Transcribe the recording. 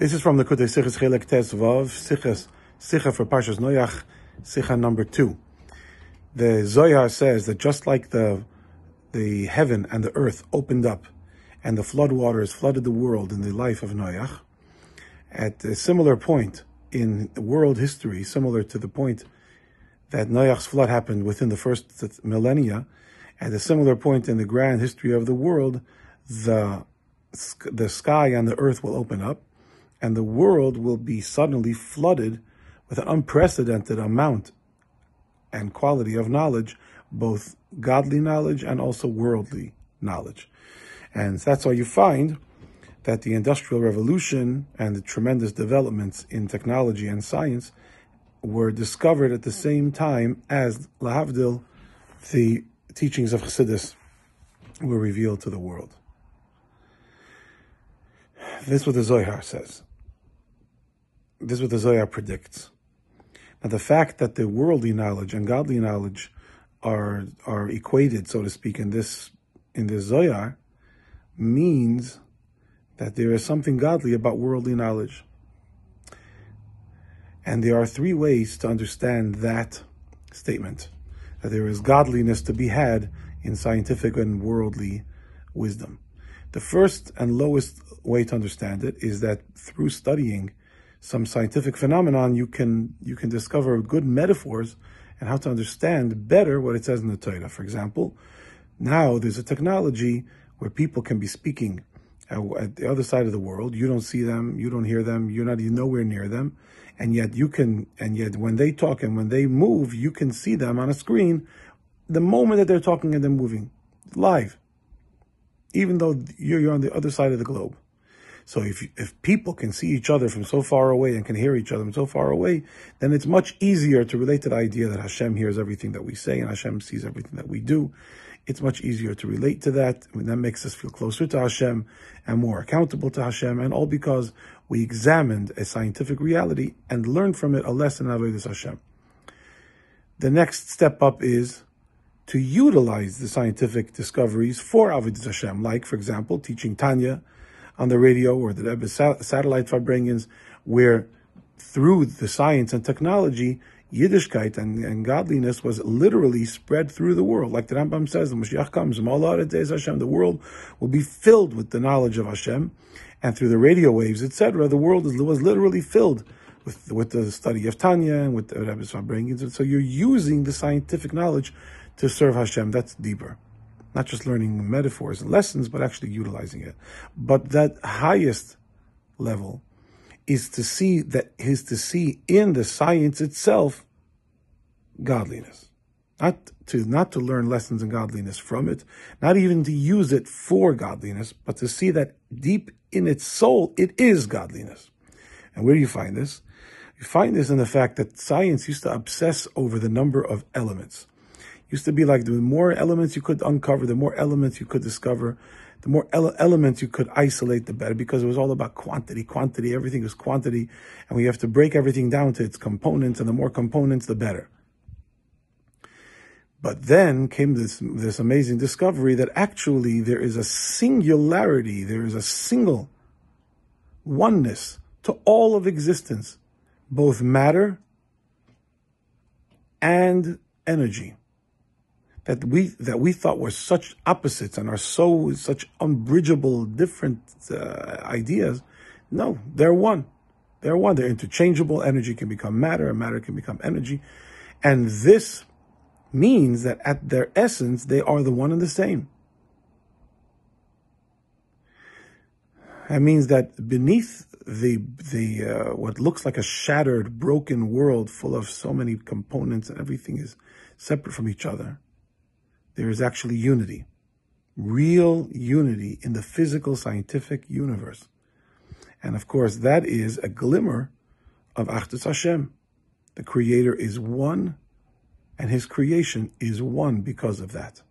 This is from the Kotei Sichas Chelek Tesvav, Sicha for Parshas Noyach, Sicha number 2. The Zohar says that just like the heaven and the earth opened up and the flood waters flooded the world in the life of Noach, at a similar point in world history, similar to the point that Noach's flood happened within the first millennia, at a similar point in the grand history of the world, the sky and the earth will open up, and the world will be suddenly flooded with an unprecedented amount and quality of knowledge, both godly knowledge and also worldly knowledge. And that's why you find that the Industrial Revolution and the tremendous developments in technology and science were discovered at the same time as Lahavdil, the teachings of Chassidus, were revealed to the world. This is what the Zohar says. This is what the Zohar predicts. Now, the fact that the worldly knowledge and godly knowledge are equated, so to speak, in this Zohar, means that there is something godly about worldly knowledge. And there are three ways to understand that statement, that there is godliness to be had in scientific and worldly wisdom. The first and lowest way to understand it is that through studying some scientific phenomenon, you can discover good metaphors and how to understand better what it says in the Torah. For example, now there's a technology where people can be speaking at the other side of the world. You don't see them, you don't hear them, you're not even nowhere near them, and yet when they talk and when they move, you can see them on a screen the moment that they're talking and they're moving live, even though you're on the other side of the globe. So if people can see each other from so far away and can hear each other from so far away, then it's much easier to relate to the idea that Hashem hears everything that we say and Hashem sees everything that we do. It's much easier to relate to that. I mean, that makes us feel closer to Hashem and more accountable to Hashem, and all because we examined a scientific reality and learned from it a lesson of Avodas Hashem. The next step up is to utilize the scientific discoveries for Avodas Hashem, like, for example, teaching Tanya on the radio or the Rebbe's satellite vibranians, where through the science and technology, Yiddishkeit and godliness was literally spread through the world. Like the Rambam says, when Mashiach comes, the world will be filled with the knowledge of Hashem, and through the radio waves, etc., the world was literally filled with the study of Tanya and with the Rebbe's vibranians. And so you're using the scientific knowledge to serve Hashem. That's deeper. Not just learning metaphors and lessons, but actually utilizing it. But that highest level is to see in the science itself godliness. Not to learn lessons in godliness from it, not even to use it for godliness, but to see that deep in its soul, it is godliness. And where do you find this? You find this in the fact that science used to obsess over the number of elements. Used to be like, the more elements you could uncover, the more elements you could discover, the more elements you could isolate, the better, because it was all about quantity, everything is quantity, and we have to break everything down to its components, and the more components, the better. But then came this amazing discovery that actually there is a singularity, there is a single oneness to all of existence, both matter and energy, that we thought were such opposites and are such unbridgeable different ideas. No, they're one. They're one. They're interchangeable. Energy can become matter, and matter can become energy. And this means that at their essence, they are the one and the same. That means that beneath the what looks like a shattered, broken world full of so many components and everything is separate from each other, there is actually unity, real unity in the physical scientific universe. And of course, that is a glimmer of Achdus Hashem. The Creator is one, and His creation is one because of that.